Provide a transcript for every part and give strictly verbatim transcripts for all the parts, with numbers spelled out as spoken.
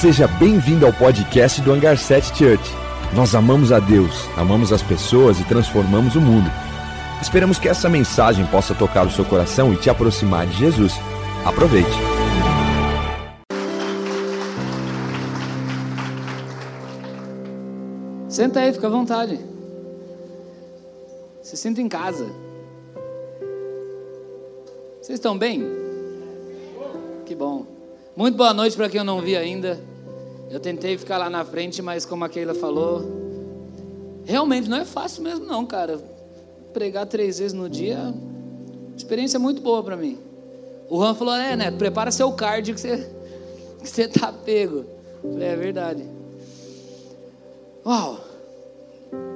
Seja bem-vindo ao podcast do Hangar sete Church. Nós amamos a Deus, amamos as pessoas e transformamos o mundo. Esperamos que essa mensagem possa tocar o seu coração e te aproximar de Jesus. Aproveite! Senta aí, fica à vontade. Se sinta em casa. Vocês estão bem? Que bom. Muito boa noite para quem eu não vi ainda. Eu tentei ficar lá na frente, mas como a Keila falou, realmente não é fácil mesmo não, cara. Pregar três vezes no dia, experiência muito boa para mim. O Juan falou, é, Neto, prepara seu cardio que você, que você tá pego. Eu falei, é verdade. Uau!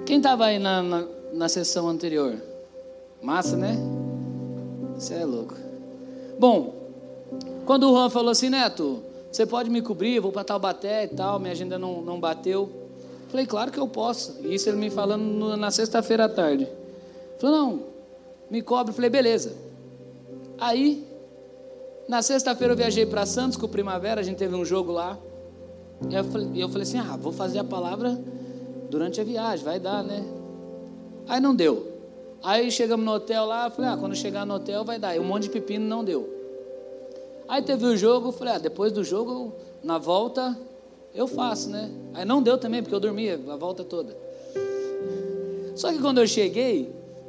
Quem tava aí na, na, na sessão anterior? Massa, né? Você é louco. Bom, quando o Juan falou assim, Neto, você pode me cobrir, eu vou para Taubaté e tal, minha agenda não, não bateu. Eu falei, claro que eu posso. E isso ele me falando no, na sexta-feira à tarde. Falou, não, me cobre. Eu falei, beleza. Aí, na sexta-feira eu viajei para Santos com o Primavera, a gente teve um jogo lá. E eu falei, eu falei assim, ah, vou fazer a palavra durante a viagem, vai dar, né? Aí não deu. Aí chegamos no hotel lá, eu falei, ah, quando chegar no hotel vai dar. E um monte de pepino não deu. Aí teve o jogo, eu falei, ah, depois do jogo, na volta, eu faço, né? Aí não deu também, porque eu dormia a volta toda. Só que quando eu cheguei,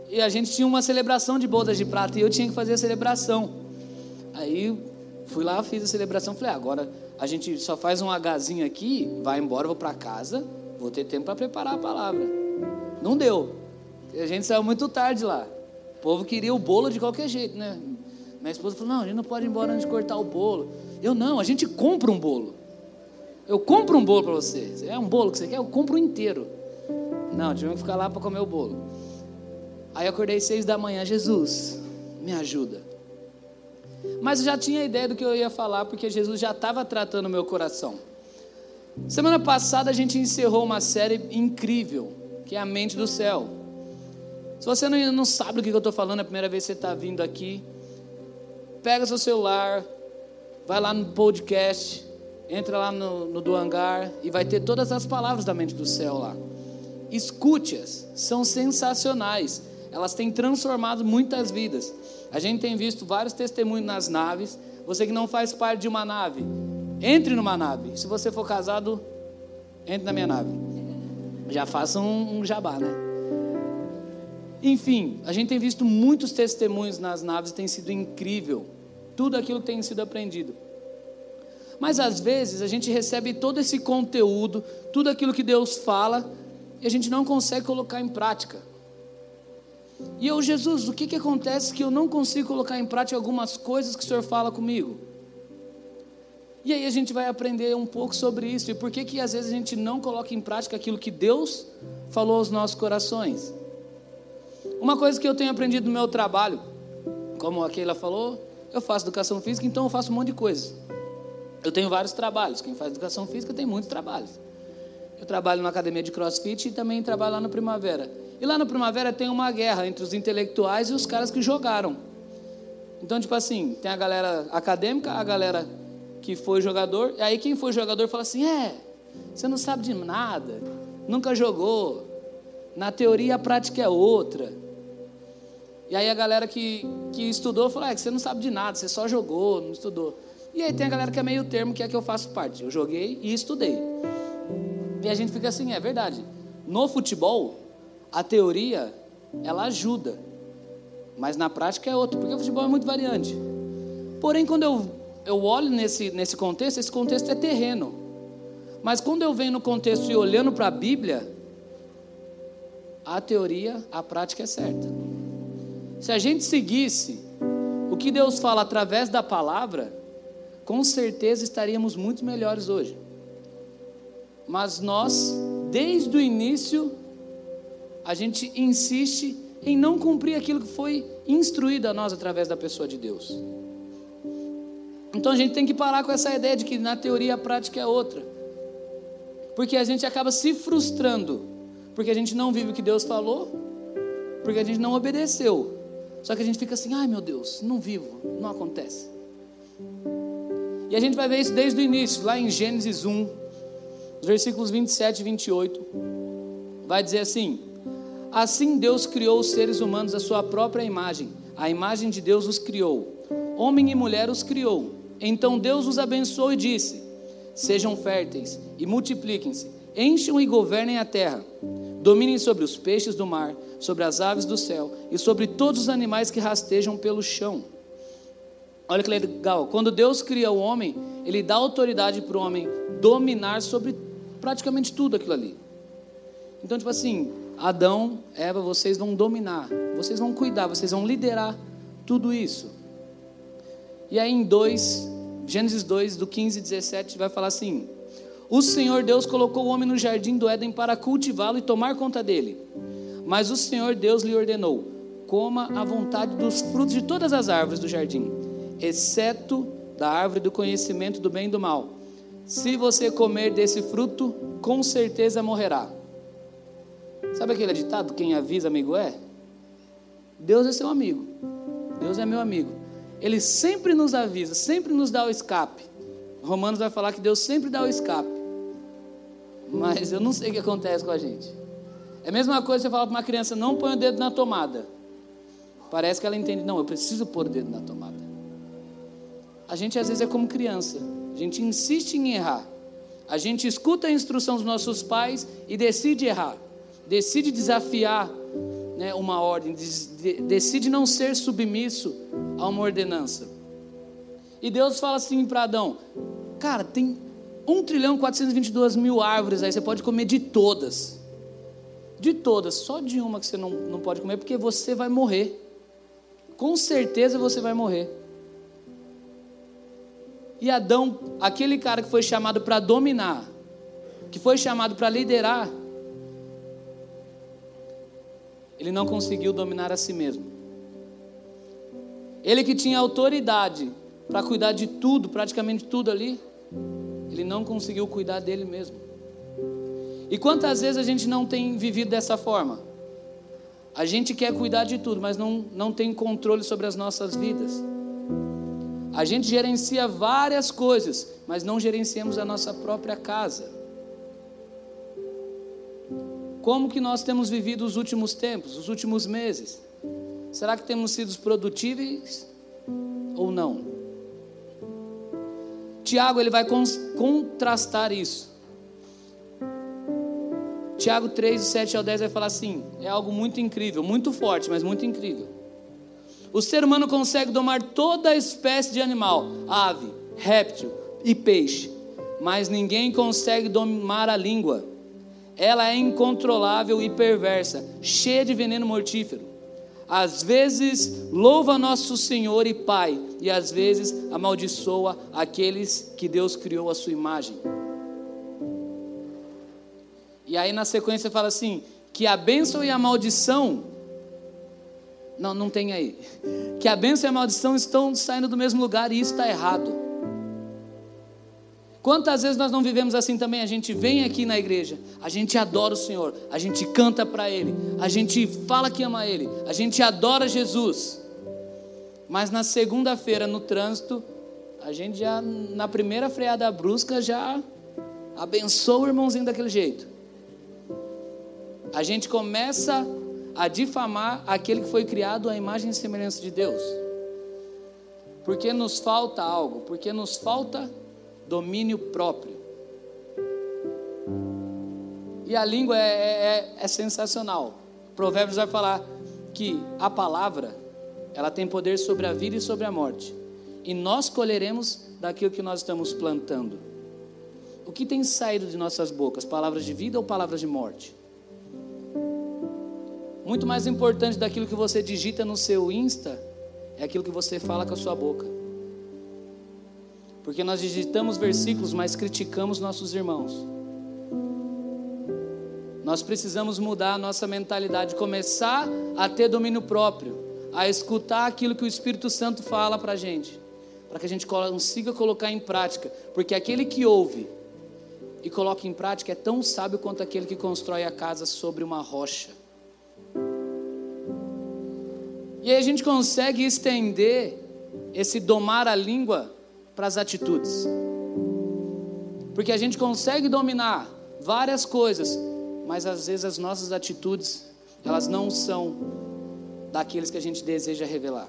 e a gente tinha uma celebração de bodas de prata, e eu tinha que fazer a celebração. Aí fui lá, fiz a celebração, falei, ah, agora a gente só faz um agazinho aqui, vai embora, vou para casa, vou ter tempo para preparar a palavra. Não deu. A gente saiu muito tarde lá. O povo queria o bolo de qualquer jeito, né? Minha esposa falou, não, a gente não pode ir embora antes de cortar o bolo. Eu, não, a gente compra um bolo. Eu compro um bolo para você. É um bolo que você quer? Eu compro inteiro. Não, tivemos que ficar lá para comer o bolo. Aí eu acordei seis da manhã, Jesus, me ajuda. Mas eu já tinha ideia do que eu ia falar, porque Jesus já estava tratando o meu coração. Semana passada a gente encerrou uma série incrível, que é a mente do céu. Se você não, não sabe do que eu estou falando, é a primeira vez que você está vindo aqui, pega seu celular, vai lá no podcast, entra lá no, no do Hangar, e vai ter todas as palavras da mente do céu lá. Escute-as, são sensacionais, elas têm transformado muitas vidas. A gente tem visto vários testemunhos nas naves. Você que não faz parte de uma nave, entre numa nave. Se você for casado, entre na minha nave, já faça um, um jabá, né? Enfim, a gente tem visto muitos testemunhos nas naves, tem sido incrível, tudo aquilo tem sido aprendido. Mas às vezes a gente recebe todo esse conteúdo, tudo aquilo que Deus fala, e a gente não consegue colocar em prática. E eu, Jesus, o que, que acontece que eu não consigo colocar em prática algumas coisas que o Senhor fala comigo? E aí a gente vai aprender um pouco sobre isso, e por que que às vezes a gente não coloca em prática aquilo que Deus falou aos nossos corações. Uma coisa que eu tenho aprendido no meu trabalho, como a Keila falou, eu faço educação física, então eu faço um monte de coisa. Eu tenho vários trabalhos, quem faz educação física tem muitos trabalhos. Eu trabalho na academia de crossfit e também trabalho lá no Primavera. E lá no Primavera tem uma guerra entre os intelectuais e os caras que jogaram. Então, tipo assim, tem a galera acadêmica, a galera que foi jogador, e aí quem foi jogador fala assim, é, você não sabe de nada, nunca jogou. Na teoria, a prática é outra. E aí a galera que, que estudou falou, é que você não sabe de nada, você só jogou, não estudou. E aí tem a galera que é meio termo, que é que eu faço parte. Eu joguei e estudei. E a gente fica assim, é verdade. No futebol, a teoria, ela ajuda. Mas na prática é outra, porque o futebol é muito variante. Porém, quando eu, eu olho nesse, nesse contexto, esse contexto é terreno. Mas quando eu venho no contexto e olhando para a Bíblia, a teoria, a prática é certa. Se a gente seguisse o que Deus fala através da palavra, com certeza estaríamos muito melhores hoje. Mas nós, desde o início, a gente insiste em não cumprir aquilo que foi instruído a nós através da pessoa de Deus. Então a gente tem que parar com essa ideia de que na teoria a prática é outra, porque a gente acaba se frustrando, porque a gente não vive o que Deus falou, porque a gente não obedeceu. Só que a gente fica assim, ai meu Deus, não vivo, não acontece. E a gente vai ver isso desde o início, lá em Gênesis um, versículos vinte e sete e vinte e oito. Vai dizer assim: assim Deus criou os seres humanos à sua própria imagem. A imagem de Deus os criou. Homem e mulher os criou. Então Deus os abençoou e disse: sejam férteis e multipliquem-se, encham e governem a terra. Dominem sobre os peixes do mar, sobre as aves do céu e sobre todos os animais que rastejam pelo chão. Olha que legal, quando Deus cria o homem, Ele dá autoridade para o homem dominar sobre praticamente tudo aquilo ali. Então tipo assim, Adão, Eva, vocês vão dominar, vocês vão cuidar, vocês vão liderar tudo isso. E aí em dois, Gênesis dois, do quinze e dezessete, vai falar assim: o Senhor Deus colocou o homem no jardim do Éden para cultivá-lo e tomar conta dele, mas o Senhor Deus lhe ordenou: coma à vontade dos frutos de todas as árvores do jardim, exceto da árvore do conhecimento do bem e do mal. Se você comer desse fruto, com certeza morrerá. Sabe aquele ditado, quem avisa amigo é? Deus é seu amigo, Deus é meu amigo, Ele sempre nos avisa, sempre nos dá o escape. Romanos vai falar que Deus sempre dá o escape, mas eu não sei o que acontece com a gente. É a mesma coisa você falar para uma criança: não põe o dedo na tomada. Parece que ela entende: não, eu preciso pôr o dedo na tomada. A gente às vezes é como criança, a gente insiste em errar, a gente escuta a instrução dos nossos pais e decide errar, decide desafiar, né, uma ordem, decide não ser submisso a uma ordenança. E Deus fala assim para Adão: cara, tem um trilhão e quatrocentos e vinte e dois mil árvores aí, você pode comer de todas, de todas, só de uma que você não, não pode comer, porque você vai morrer, com certeza você vai morrer. E Adão, aquele cara que foi chamado para dominar, que foi chamado para liderar, ele não conseguiu dominar a si mesmo. Ele que tinha autoridade para cuidar de tudo, praticamente tudo ali, ele não conseguiu cuidar dele mesmo. E quantas vezes a gente não tem vivido dessa forma? A gente quer cuidar de tudo, mas não, não tem controle sobre as nossas vidas. A gente gerencia várias coisas, mas não gerenciamos a nossa própria casa. Como que nós temos vivido os últimos tempos, os últimos meses? Será que temos sido produtivos ou não? Tiago, ele vai contrastar isso. Tiago três, do sete ao dez vai falar assim, é algo muito incrível, muito forte, mas muito incrível. O ser humano consegue domar toda espécie de animal, ave, réptil e peixe, mas ninguém consegue domar a língua. Ela é incontrolável e perversa, cheia de veneno mortífero. Às vezes louva nosso Senhor e Pai, e às vezes amaldiçoa aqueles que Deus criou à sua imagem. E aí na sequência fala assim, que a bênção e a maldição... Não, não tem aí. Que a bênção e a maldição estão saindo do mesmo lugar, e isso está errado. Quantas vezes nós não vivemos assim também? A gente vem aqui na igreja, a gente adora o Senhor, a gente canta para Ele, a gente fala que ama Ele, a gente adora Jesus. Mas na segunda-feira, no trânsito, a gente já, na primeira freada brusca, já abençoa o irmãozinho daquele jeito. A gente começa a difamar aquele que foi criado à imagem e semelhança de Deus, porque nos falta algo, porque nos falta domínio próprio. E a língua é, é, é sensacional. Provérbios vai falar que a palavra, ela tem poder sobre a vida e sobre a morte, e nós colheremos daquilo que nós estamos plantando. O que tem saído de nossas bocas, palavras de vida ou palavras de morte? Muito mais importante daquilo que você digita no seu Insta é aquilo que você fala com a sua boca. Porque nós digitamos versículos, mas criticamos nossos irmãos. Nós precisamos mudar a nossa mentalidade, começar a ter domínio próprio, a escutar aquilo que o Espírito Santo fala para a gente, para que a gente consiga colocar em prática. Porque aquele que ouve e coloca em prática é tão sábio quanto aquele que constrói a casa sobre uma rocha. E aí a gente consegue estender esse domar a língua para as atitudes. Porque a gente consegue dominar várias coisas, mas às vezes as nossas atitudes, elas não são daqueles que a gente deseja revelar.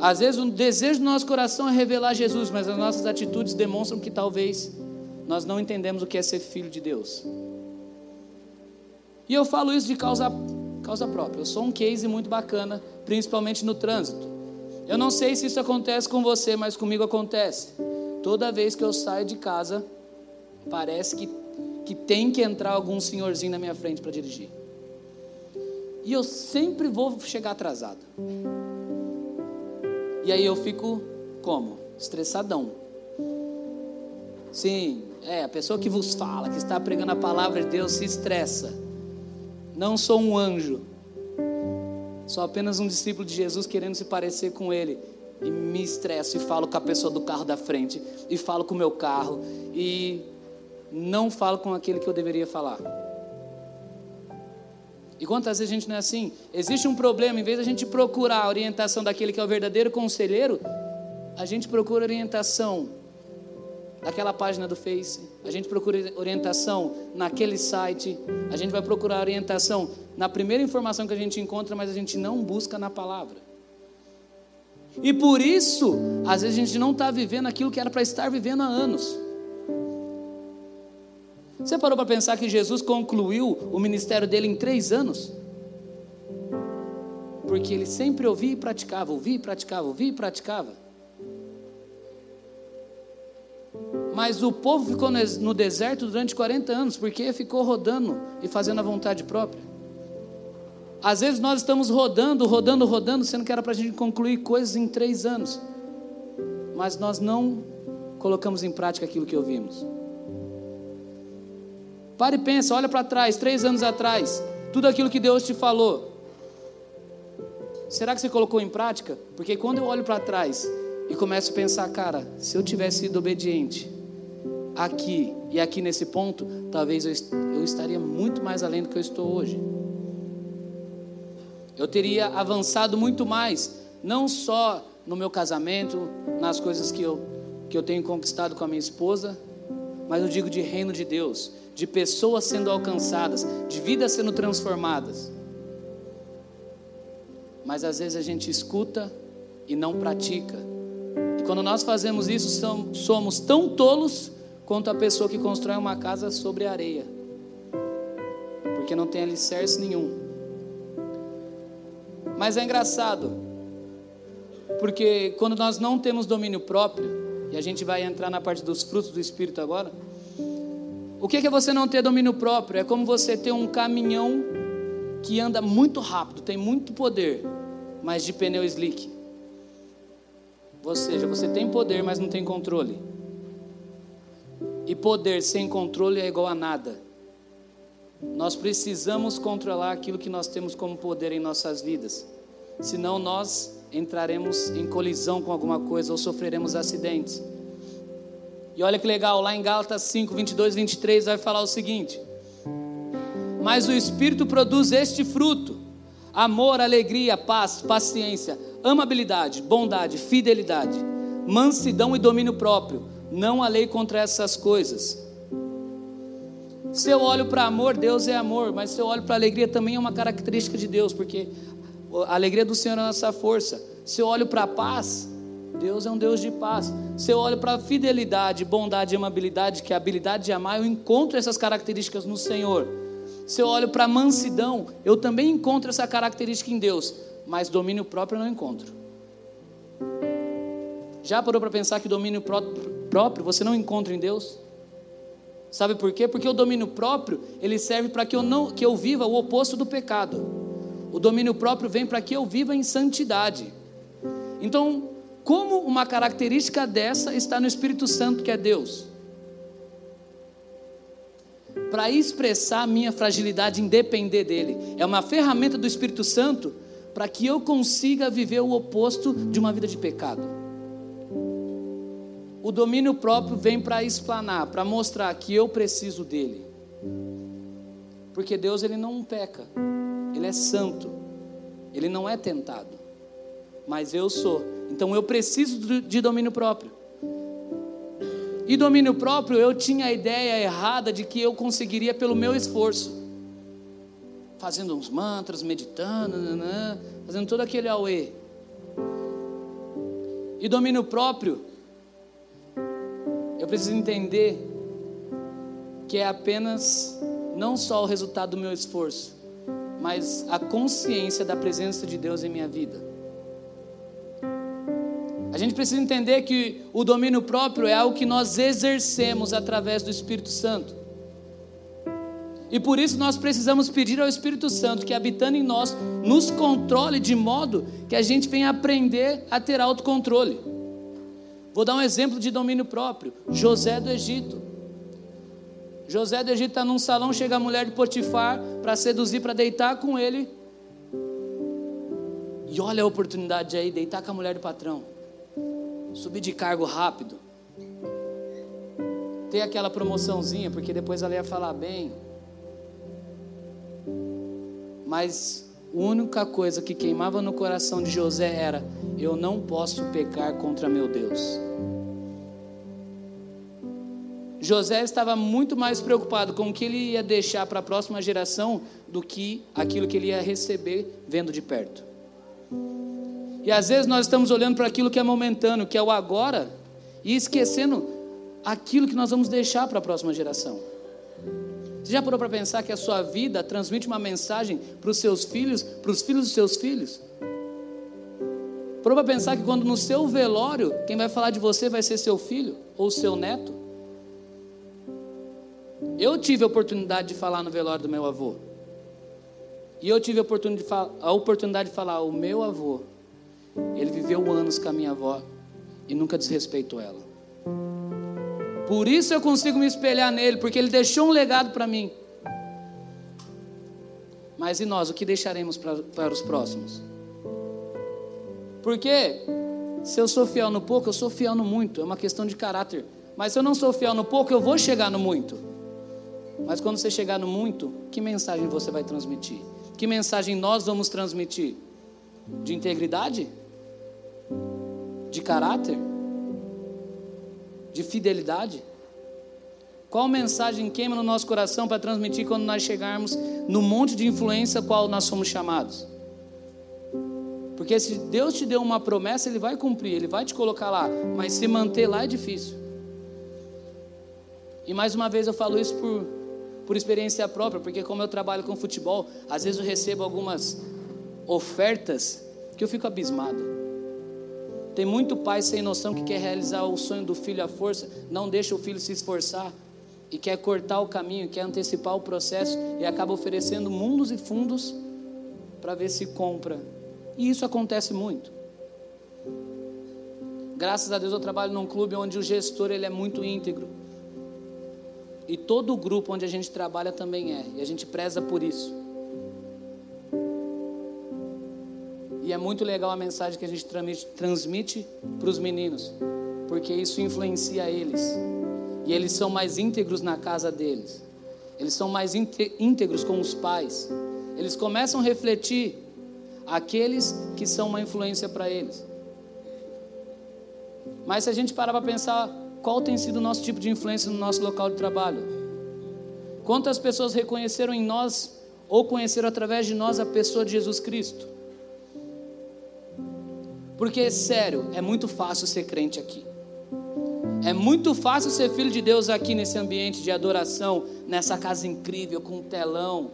Às vezes o desejo do nosso coração é revelar Jesus, mas as nossas atitudes demonstram que talvez nós não entendemos o que é ser filho de Deus. E eu falo isso de causa, causa própria. Eu sou um case muito bacana, principalmente no trânsito. Eu não sei se isso acontece com você, mas comigo acontece. Toda vez que eu saio de casa, parece que, que tem que entrar algum senhorzinho na minha frente para dirigir. E eu sempre vou chegar atrasado. E aí eu fico como? Estressadão. Sim, é, a pessoa que vos fala, que está pregando a palavra de Deus, se estressa. Não sou um anjo. Sou apenas um discípulo de Jesus querendo se parecer com ele. E me estresso e falo com a pessoa do carro da frente. E falo com o meu carro. E não falo com aquele que eu deveria falar. E quantas vezes a gente não é assim? Existe um problema, em vez de a gente procurar a orientação daquele que é o verdadeiro conselheiro, a gente procura orientação daquela página do Face, a gente procura orientação naquele site, a gente vai procurar orientação na primeira informação que a gente encontra, mas a gente não busca na palavra. E por isso, às vezes a gente não está vivendo aquilo que era para estar vivendo há anos. Você parou para pensar que Jesus concluiu o ministério dele em três anos? Porque ele sempre ouvia e praticava, ouvia e praticava, ouvia e praticava. Mas o povo ficou no deserto durante quarenta anos, porque ficou rodando e fazendo a vontade própria. Às vezes nós estamos rodando, rodando, rodando, sendo que era para a gente concluir coisas em três anos. Mas nós não colocamos em prática aquilo que ouvimos. Para e pensa, olha para trás, três anos atrás, tudo aquilo que Deus te falou, será que você colocou em prática? Porque quando eu olho para trás e começo a pensar, cara, se eu tivesse sido obediente aqui e aqui nesse ponto, talvez eu, eu estaria muito mais além do que eu estou hoje. Eu teria avançado muito mais, não só no meu casamento, nas coisas que eu, que eu tenho conquistado com a minha esposa, mas eu digo de reino de Deus, de pessoas sendo alcançadas, de vidas sendo transformadas. Mas às vezes a gente escuta e não pratica. E quando nós fazemos isso, somos tão tolos quanto a pessoa que constrói uma casa sobre areia, porque não tem alicerce nenhum. Mas é engraçado, porque quando nós não temos domínio próprio, e a gente vai entrar na parte dos frutos do Espírito agora. O que é você não ter domínio próprio? É como você ter um caminhão que anda muito rápido, tem muito poder, mas de pneu slick. Ou seja, você tem poder, mas não tem controle. E poder sem controle é igual a nada. Nós precisamos controlar aquilo que nós temos como poder em nossas vidas. Senão nós entraremos em colisão com alguma coisa ou sofreremos acidentes. E olha que legal, lá em Gálatas cinco, vinte e dois, vinte e três vai falar o seguinte: mas o Espírito produz este fruto: amor, alegria, paz, paciência, amabilidade, bondade, fidelidade, mansidão e domínio próprio. Não há lei contra essas coisas. Se eu olho para amor, Deus é amor, mas se eu olho para alegria, também é uma característica de Deus, porque a alegria do Senhor é a nossa força. Se eu olho para a paz, Deus é um Deus de paz. Se eu olho para a fidelidade, bondade e amabilidade, que é a habilidade de amar, eu encontro essas características no Senhor. Se eu olho para a mansidão, eu também encontro essa característica em Deus, mas domínio próprio eu não encontro. Já parou para pensar que domínio próprio você não encontra em Deus? Sabe por quê? Porque o domínio próprio, ele serve para que eu não, que eu viva o oposto do pecado. O domínio próprio vem para que eu viva em santidade. Então, como uma característica dessa está no Espírito Santo, que é Deus? Para expressar a minha fragilidade em depender dele. É uma ferramenta do Espírito Santo para que eu consiga viver o oposto de uma vida de pecado. O domínio próprio vem para explanar, para mostrar que eu preciso dele. Porque Deus, ele não peca, ele é santo, ele não é tentado, mas eu sou. Então eu preciso de domínio próprio. E domínio próprio, eu tinha a ideia errada de que eu conseguiria pelo meu esforço, fazendo uns mantras, meditando, nanã, fazendo todo aquele auê. E domínio próprio, eu preciso entender que é apenas não só o resultado do meu esforço, mas a consciência da presença de Deus em minha vida. A gente precisa entender que o domínio próprio é algo que nós exercemos através do Espírito Santo. E por isso nós precisamos pedir ao Espírito Santo que, habitando em nós, nos controle de modo que a gente venha aprender a ter autocontrole. Vou dar um exemplo de domínio próprio. José do Egito. José do Egito está num salão, chega a mulher de Potifar para seduzir, para deitar com ele. E olha a oportunidade aí, deitar com a mulher do patrão. Subir de cargo rápido. Ter aquela promoçãozinha, porque depois ela ia falar bem. Mas a única coisa que queimava no coração de José era: eu não posso pecar contra meu Deus. José estava muito mais preocupado com o que ele ia deixar para a próxima geração do que aquilo que ele ia receber vendo de perto. E às vezes nós estamos olhando para aquilo que é momentâneo, que é o agora, e esquecendo aquilo que nós vamos deixar para a próxima geração. Você já parou para pensar que a sua vida transmite uma mensagem para os seus filhos, para os filhos dos seus filhos? Parou para pensar que quando no seu velório, quem vai falar de você vai ser seu filho ou seu neto? Eu tive a oportunidade de falar no velório do meu avô. E eu tive a oportunidade de falar: o meu avô, ele viveu anos com a minha avó e nunca desrespeitou ela. Por isso eu consigo me espelhar nele, porque ele deixou um legado para mim. Mas e nós, o que deixaremos pra, para os próximos? Porque se eu sou fiel no pouco, eu sou fiel no muito. É uma questão de caráter. Mas se eu não sou fiel no pouco, eu vou chegar no muito. Mas quando você chegar no muito, que mensagem você vai transmitir? Que mensagem nós vamos transmitir? De integridade? De caráter? De fidelidade? Qual mensagem queima no nosso coração para transmitir quando nós chegarmos no monte de influência qual nós somos chamados? Porque se Deus te deu uma promessa, Ele vai cumprir, Ele vai te colocar lá, mas se manter lá é difícil. E mais uma vez eu falo isso por, por experiência própria, porque como eu trabalho com futebol, às vezes eu recebo algumas ofertas que eu fico abismado. Tem muito pai sem noção que quer realizar o sonho do filho à força, não deixa o filho se esforçar e quer cortar o caminho, quer antecipar o processo e acaba oferecendo mundos e fundos para ver se compra. E isso acontece muito. Graças a Deus eu trabalho num clube onde o gestor ele é muito íntegro. E todo o grupo onde a gente trabalha também é, e a gente preza por isso. E é muito legal a mensagem que a gente transmite para os meninos, porque isso influencia eles, e eles são mais íntegros na casa deles, eles são mais íntegros com os pais, eles começam a refletir aqueles que são uma influência para eles. Mas se a gente parar para pensar, qual tem sido o nosso tipo de influência no nosso local de trabalho? Quantas pessoas reconheceram em nós, ou conheceram através de nós, a pessoa de Jesus Cristo? Porque, sério, é muito fácil ser crente aqui. É muito fácil ser filho de Deus aqui nesse ambiente de adoração, nessa casa incrível, com um telão,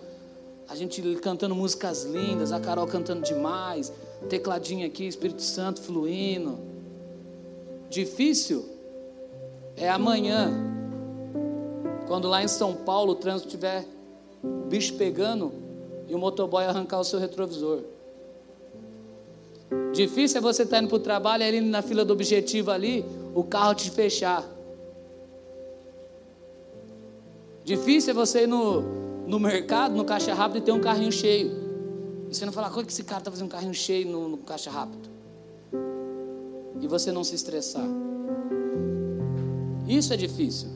a gente cantando músicas lindas, a Carol cantando demais, tecladinho aqui, Espírito Santo fluindo. Difícil é amanhã, quando lá em São Paulo o trânsito tiver bicho pegando e o motoboy arrancar o seu retrovisor. Difícil é você estar indo para o trabalho, ali na fila do objetivo ali, o carro te fechar. Difícil é você ir no, no mercado, no caixa rápido, e ter um carrinho cheio. E você não falar, como é que esse cara está fazendo um carrinho cheio no, no caixa rápido? E você não se estressar. Isso é difícil.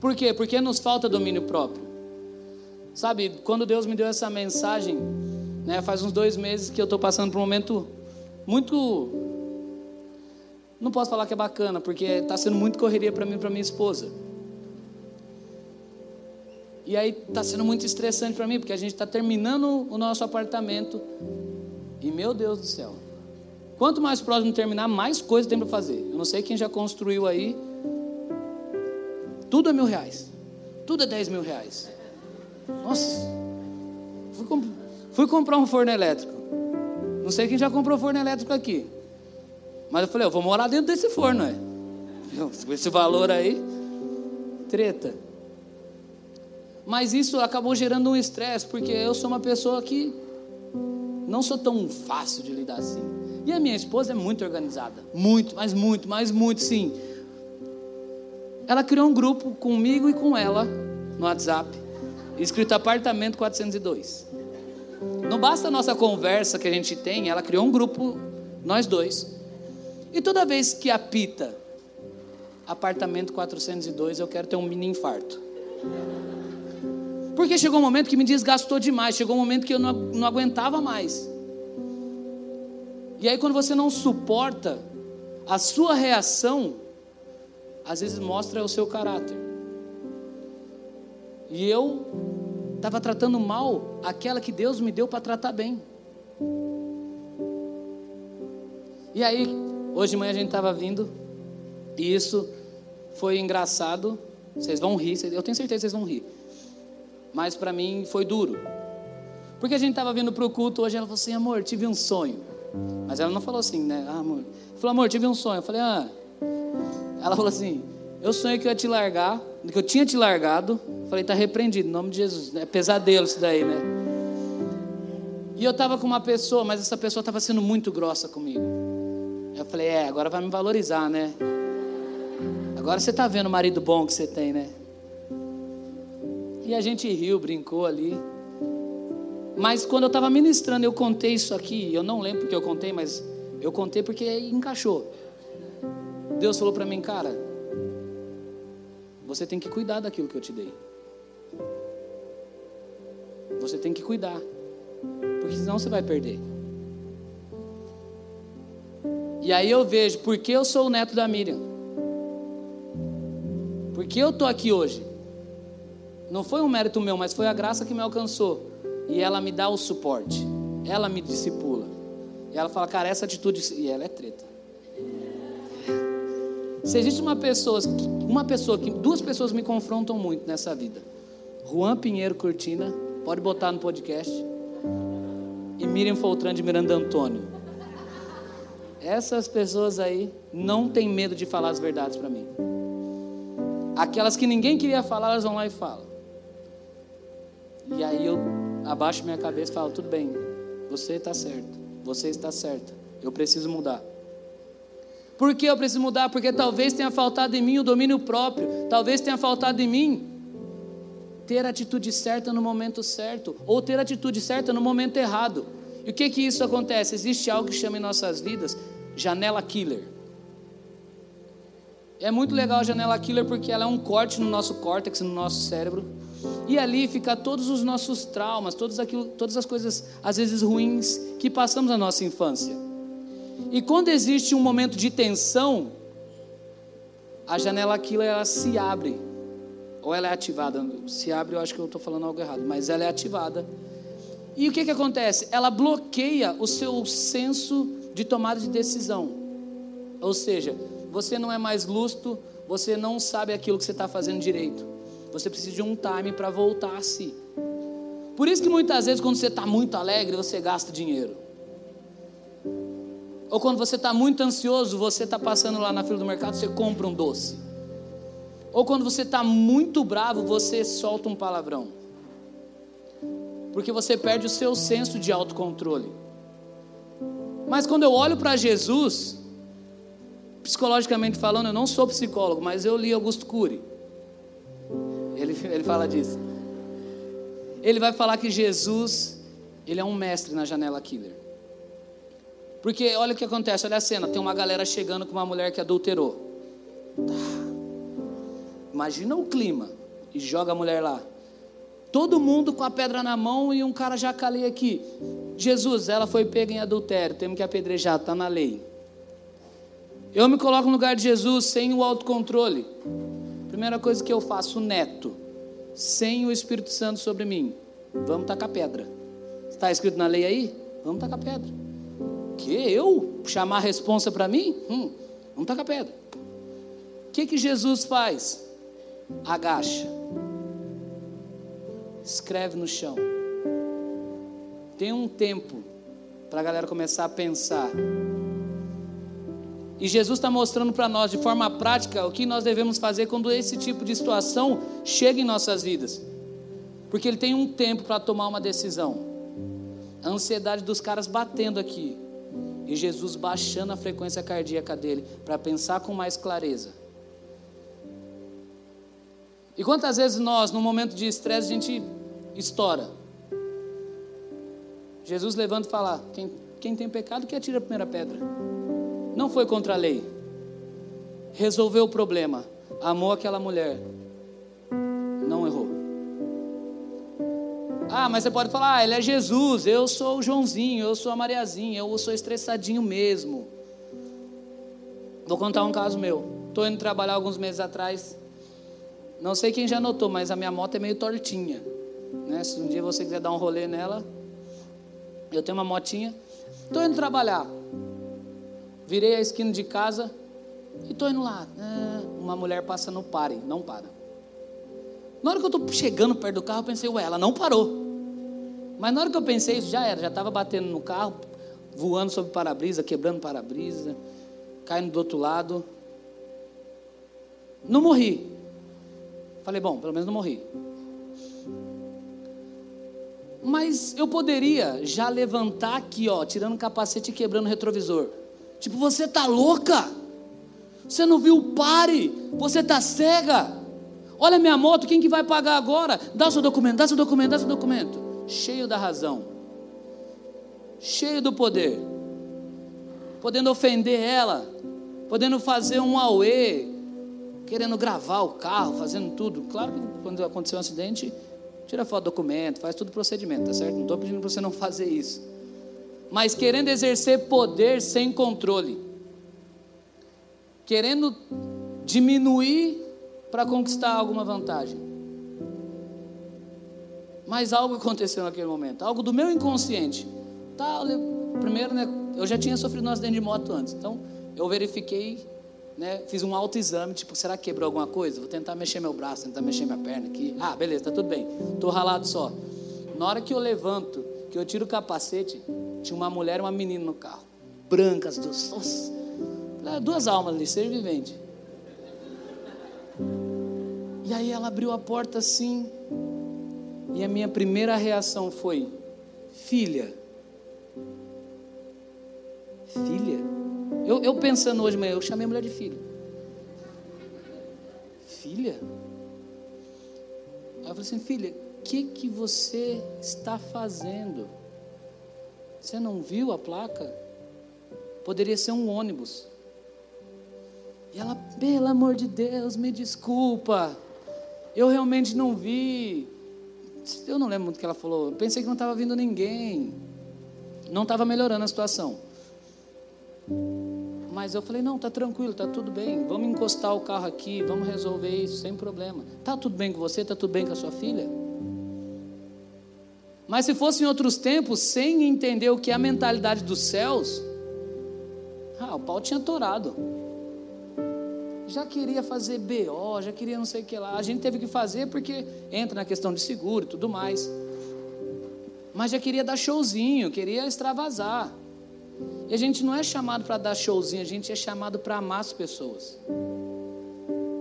Por quê? Porque nos falta domínio próprio. Sabe, quando Deus me deu essa mensagem, né, faz uns dois meses que eu estou passando por um momento muito Não posso falar que é bacana, porque está sendo muito correria para mim e para minha esposa. E aí está sendo muito estressante para mim, porque a gente está terminando o nosso apartamento. E meu Deus do céu, quanto mais próximo terminar, mais coisa tem para fazer. Eu não sei quem já construiu aí. Tudo é mil reais. Tudo é dez mil reais. Nossa. Fui, comp... Fui comprar um forno elétrico. Não sei quem já comprou forno elétrico aqui. Mas eu falei, eu vou morar dentro desse forno, é. Esse valor aí, treta. Mas isso acabou gerando um estresse, porque eu sou uma pessoa que não sou tão fácil de lidar assim. E a minha esposa é muito organizada, muito, mas muito, mas muito sim. Ela criou um grupo comigo e com ela no WhatsApp, escrito apartamento quatrocentos e dois. Não basta a nossa conversa que a gente tem, ela criou um grupo, nós dois. E toda vez que apita apartamento quatrocentos e dois, eu quero ter um mini infarto. Porque chegou um momento que me desgastou demais, chegou um momento que eu não, não aguentava mais. E aí quando você não suporta, a sua reação às vezes mostra o seu caráter. E eu estava tratando mal aquela que Deus me deu para tratar bem. E aí, hoje de manhã a gente estava vindo, e isso foi engraçado. Vocês vão rir, eu tenho certeza que vocês vão rir. Mas para mim foi duro, porque a gente estava vindo para o culto hoje. Ela falou assim, amor, tive um sonho. Mas ela não falou assim, né? Ah, amor. Falou, amor, tive um sonho. Eu falei, ah. Ela falou assim, eu sonhei que eu ia te largar, que eu tinha te largado. Eu falei, tá repreendido, em nome de Jesus. É pesadelo isso daí, né? E eu estava com uma pessoa, mas essa pessoa estava sendo muito grossa comigo. Eu falei, é, agora vai me valorizar, né? Agora você está vendo o marido bom que você tem, né? E a gente riu, brincou ali. Mas quando eu estava ministrando, eu contei isso aqui. Eu não lembro porque eu contei, mas eu contei porque encaixou. Deus falou para mim, cara, você tem que cuidar daquilo que eu te dei. Você tem que cuidar, porque senão você vai perder. E aí eu vejo, porque eu sou o neto da Miriam, porque eu estou aqui hoje, não foi um mérito meu, mas foi a graça que me alcançou. E ela me dá o suporte, ela me discipula. E ela fala, cara, essa atitude... E ela é treta. Se existe uma pessoa, uma pessoa que duas pessoas me confrontam muito nessa vida, Juan Pinheiro Cortina, pode botar no podcast, e Miriam Foltrand de Miranda Antônio. Essas pessoas aí não tem medo de falar as verdades para mim. Aquelas que ninguém queria falar, elas vão lá e falam. E aí eu abaixo minha cabeça e falo, tudo bem, você está certo, você está certa, eu preciso mudar. Por que eu preciso mudar? Porque talvez tenha faltado em mim o domínio próprio, talvez tenha faltado em mim ter a atitude certa no momento certo, ou ter a atitude certa no momento errado. E o que que isso acontece? Existe algo que chama em nossas vidas, janela killer. É muito legal a janela killer, porque ela é um corte no nosso córtex, no nosso cérebro. E ali fica todos os nossos traumas, todos aquilo, todas as coisas, às vezes ruins, que passamos na nossa infância. E quando existe um momento de tensão, a janela killer, ela se abre. Ou ela é ativada. Se abre, eu acho que eu estou falando algo errado. Mas ela é ativada. E o que que acontece? Ela bloqueia o seu senso de tomada de decisão. Ou seja... Você não é mais lúcido, você não sabe aquilo que você está fazendo direito. Você precisa de um time para voltar a si. Por isso que muitas vezes quando você está muito alegre, você gasta dinheiro. Ou quando você está muito ansioso, você está passando lá na fila do mercado, você compra um doce. Ou quando você está muito bravo, você solta um palavrão. Porque você perde o seu senso de autocontrole. Mas quando eu olho para Jesus... Psicologicamente falando, eu não sou psicólogo, mas eu li Augusto Cury. Ele, ele fala disso. Ele vai falar que Jesus, ele é um mestre na janela killer. Porque olha o que acontece, olha a cena. Tem uma galera chegando com uma mulher que adulterou. Imagina o clima. E joga a mulher lá. Todo mundo com a pedra na mão e um cara já calei aqui. Jesus, ela foi pega em adultério, temos que apedrejar, está na lei. Eu me coloco no lugar de Jesus sem o autocontrole. Primeira coisa que eu faço, Neto, sem o Espírito Santo sobre mim, vamos tacar pedra. Está escrito na lei aí? Vamos tacar pedra. Que eu? Chamar a responsa para mim? Hum, vamos tacar pedra. O que que Jesus faz? Agacha. Escreve no chão. Tem um tempo para a galera começar a pensar. E Jesus está mostrando para nós de forma prática o que nós devemos fazer quando esse tipo de situação chega em nossas vidas. Porque ele tem um tempo para tomar uma decisão. A ansiedade dos caras batendo aqui. E Jesus baixando a frequência cardíaca dele para pensar com mais clareza. E quantas vezes nós, num momento de estresse, a gente estoura. Jesus levanta e fala: quem, quem tem pecado que atira a primeira pedra. Não foi contra a lei, resolveu o problema, amou aquela mulher, não errou. Ah, mas você pode falar: ah, ele é Jesus, eu sou o Joãozinho, eu sou a Mariazinha, eu sou estressadinho mesmo. Vou contar um caso meu. Estou indo trabalhar alguns meses atrás, não sei quem já notou, mas a minha moto é meio tortinha, né? Se um dia você quiser dar um rolê nela, eu tenho uma motinha. Estou indo trabalhar, virei a esquina de casa e estou indo lá. Ah, uma mulher passa no pare, não para. Na hora que eu estou chegando perto do carro, eu pensei: ué, ela não parou. Mas na hora que eu pensei isso, já era, já estava batendo no carro, voando sobre o para-brisa, quebrando o para-brisa, caindo do outro lado. Não morri. Falei: bom, pelo menos não morri. Mas eu poderia já levantar aqui, ó, tirando o capacete e quebrando o retrovisor. Tipo, você tá louca? Você não viu o pare? Você tá cega? Olha minha moto, quem que vai pagar agora? Dá o seu documento, dá o seu documento, dá o seu documento. Cheio da razão. Cheio do poder. Podendo ofender ela. Podendo fazer um auê. Querendo gravar o carro, fazendo tudo. Claro que quando acontecer um acidente, tira foto do documento, faz todo o procedimento, tá certo? Não estou pedindo para você não fazer isso. Mas querendo exercer poder sem controle, querendo diminuir para conquistar alguma vantagem. Mas algo aconteceu naquele momento, algo do meu inconsciente. Tá, eu, primeiro, né, eu já tinha sofrido um acidente de moto antes, então eu verifiquei, né, fiz um autoexame, tipo, será que quebrou alguma coisa? Vou tentar mexer meu braço, tentar mexer minha perna aqui. Ah, beleza, tá tudo bem, estou ralado só. Na hora que eu levanto, que eu tiro o capacete, tinha uma mulher e uma menina no carro, brancas, duas, duas almas ali, ser vivente. E aí ela abriu a porta assim, e a minha primeira reação foi: filha, filha, eu, eu pensando hoje de manhã, eu chamei a mulher de filha, filha, aí eu falei assim: filha, o que que você está fazendo? Você não viu a placa? Poderia ser um ônibus. E ela: pelo amor de Deus, me desculpa, eu realmente não vi. Eu não lembro muito o que ela falou. Eu pensei que não estava vindo ninguém. Não estava melhorando a situação. Mas eu falei: não, tá tranquilo, tá tudo bem. Vamos encostar o carro aqui, vamos resolver isso sem problema. Tá tudo bem com você? Tá tudo bem com a sua filha? Mas se fosse em outros tempos, sem entender o que é a mentalidade dos céus, ah, o pau tinha torado. Já queria fazer B O, já queria não sei o que lá. A gente teve que fazer porque entra na questão de seguro e tudo mais. Mas já queria dar showzinho, queria extravasar. E a gente não é chamado para dar showzinho, a gente é chamado para amar as pessoas.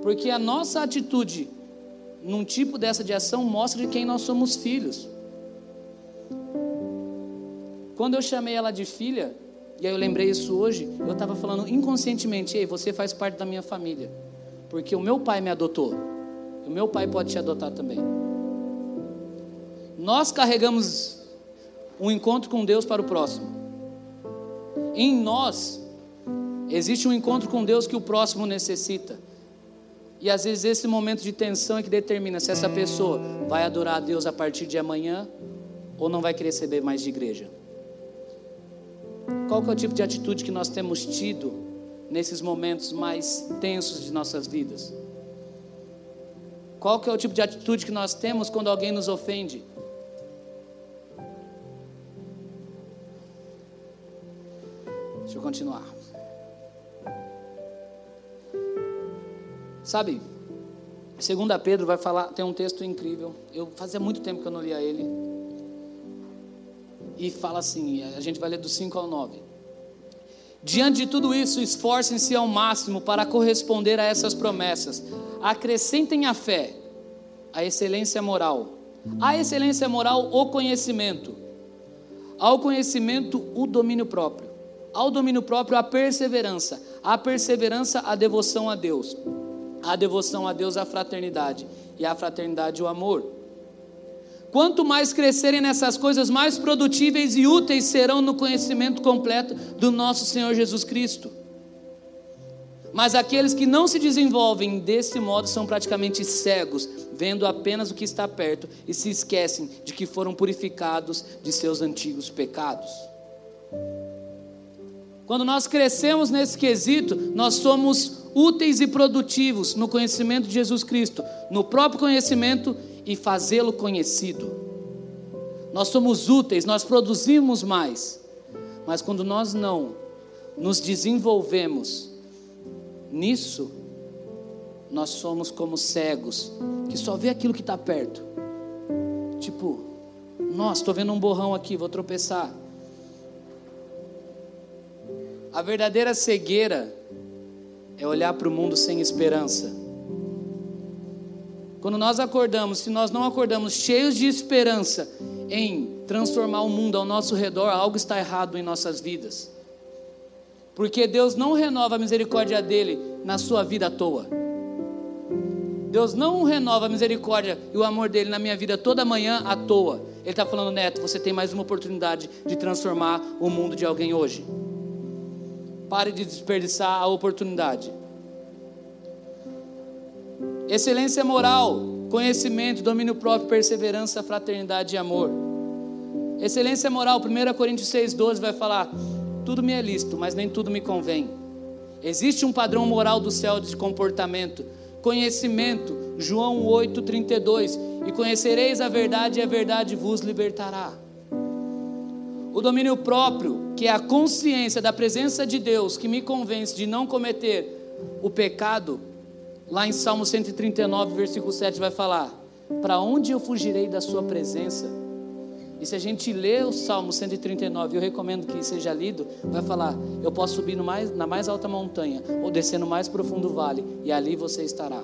Porque a nossa atitude, num tipo dessa de ação, mostra de quem nós somos filhos. Quando eu chamei ela de filha, e aí eu lembrei isso hoje, eu estava falando inconscientemente: ei, você faz parte da minha família, porque o meu pai me adotou, o meu pai pode te adotar também. Nós carregamos um encontro com Deus para o próximo. Em nós existe um encontro com Deus que o próximo necessita. E às vezes esse momento de tensão é que determina se essa pessoa vai adorar a Deus a partir de amanhã ou não vai querer saber mais de igreja. Qual que é o tipo de atitude que nós temos tido nesses momentos mais tensos de nossas vidas? Qual que é o tipo de atitude que nós temos quando alguém nos ofende? Deixa eu continuar. Sabe, Segunda Pedro vai falar, tem um texto incrível, eu fazia muito tempo que eu não lia ele, e fala assim, a gente vai ler do cinco ao nove. Diante de tudo isso, esforcem-se ao máximo para corresponder a essas promessas. Acrescentem à fé a excelência moral, à excelência moral o conhecimento, ao conhecimento o domínio próprio, ao domínio próprio a perseverança, à perseverança a devoção a Deus, a devoção a Deus, a fraternidade, e a fraternidade, o amor. Quanto mais crescerem nessas coisas, mais produtíveis e úteis serão no conhecimento completo do nosso Senhor Jesus Cristo. Mas aqueles que não se desenvolvem desse modo são praticamente cegos, vendo apenas o que está perto e se esquecem de que foram purificados de seus antigos pecados. Quando nós crescemos nesse quesito, nós somos úteis e produtivos no conhecimento de Jesus Cristo, no próprio conhecimento e fazê-lo conhecido. Nós somos úteis, nós produzimos mais, mas quando nós não nos desenvolvemos nisso, nós somos como cegos, que só vê aquilo que está perto. Tipo, nossa, estou vendo um borrão aqui, vou tropeçar. A verdadeira cegueira é olhar para o mundo sem esperança. Quando nós acordamos, se nós não acordamos cheios de esperança em transformar o mundo ao nosso redor, algo está errado em nossas vidas. Porque Deus não renova a misericórdia dele na sua vida à toa. Deus não renova a misericórdia e o amor dele na minha vida toda manhã à toa. Ele está falando, Neto, você tem mais uma oportunidade de transformar o mundo de alguém hoje. Pare de desperdiçar a oportunidade. Excelência moral, conhecimento, domínio próprio, perseverança, fraternidade e amor. Excelência moral, primeira Coríntios seis, doze vai falar, tudo me é lícito, mas nem tudo me convém. Existe um padrão moral do céu de comportamento. Conhecimento, João oito, trinta e dois, e conhecereis a verdade e a verdade vos libertará. O domínio próprio, que é a consciência da presença de Deus, que me convence de não cometer o pecado, lá em Salmo cento e trinta e nove, versículo sete, vai falar, para onde eu fugirei da sua presença? E se a gente lê o Salmo cento e trinta e nove, eu recomendo que seja lido, vai falar, eu posso subir no mais, na mais alta montanha, ou descer no mais profundo vale, e ali você estará.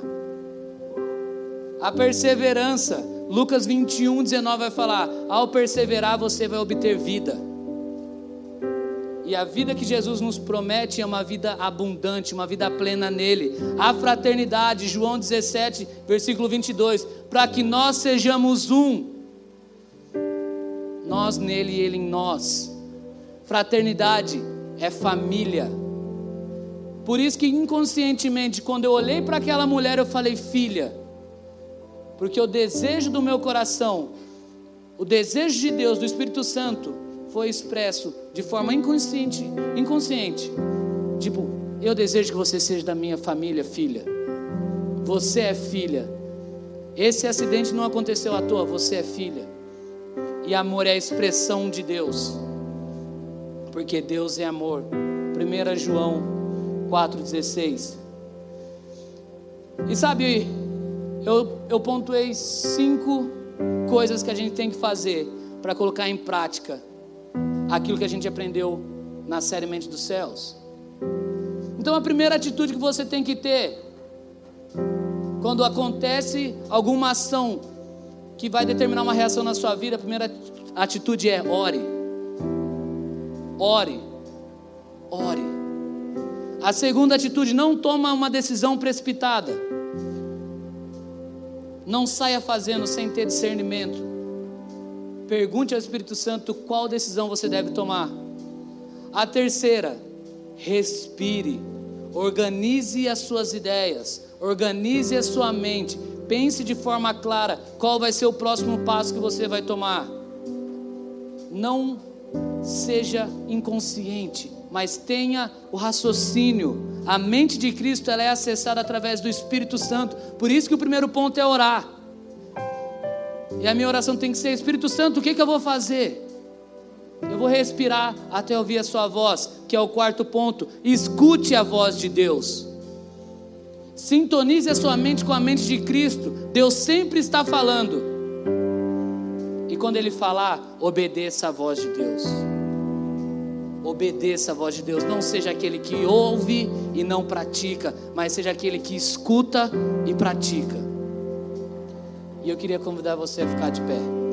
A perseverança, Lucas vinte e um, dezenove vai falar, ao perseverar você vai obter vida. E a vida que Jesus nos promete é uma vida abundante, uma vida plena nele. A fraternidade, João dezessete, versículo vinte e dois, para que nós sejamos um, nós nele e ele em nós. Fraternidade é família. Por isso que inconscientemente, quando eu olhei para aquela mulher, eu falei, filha, porque o desejo do meu coração, o desejo de Deus, do Espírito Santo, foi expresso de forma inconsciente, inconsciente, tipo, eu desejo que você seja da minha família, filha, você é filha, esse acidente não aconteceu à toa, você é filha. E amor é a expressão de Deus, porque Deus é amor. Primeira João quatro, dezesseis. E sabe, Eu, eu pontuei cinco coisas que a gente tem que fazer para colocar em prática aquilo que a gente aprendeu na série Mente dos Céus. Então a primeira atitude que você tem que ter quando acontece alguma ação que vai determinar uma reação na sua vida, a primeira atitude é ore, ore, ore. A segunda atitude, não toma uma decisão precipitada. Não saia fazendo sem ter discernimento. Pergunte ao Espírito Santo qual decisão você deve tomar. A terceira, respire. Organize as suas ideias. Organize a sua mente. Pense de forma clara qual vai ser o próximo passo que você vai tomar. Não seja inconsciente. mas tenha o raciocínio. A mente de Cristo, ela é acessada através do Espírito Santo. Por isso que o primeiro ponto é orar. E a minha oração tem que ser: Espírito Santo, o que, que eu vou fazer? Eu vou respirar até ouvir a sua voz, que é o quarto ponto. Escute a voz de Deus. Sintonize a sua mente com a mente de Cristo. Deus sempre está falando. E quando Ele falar, obedeça a voz de Deus. Obedeça a voz de Deus. Não seja aquele que ouve e não pratica, mas seja aquele que escuta e pratica. E eu queria convidar você a ficar de pé.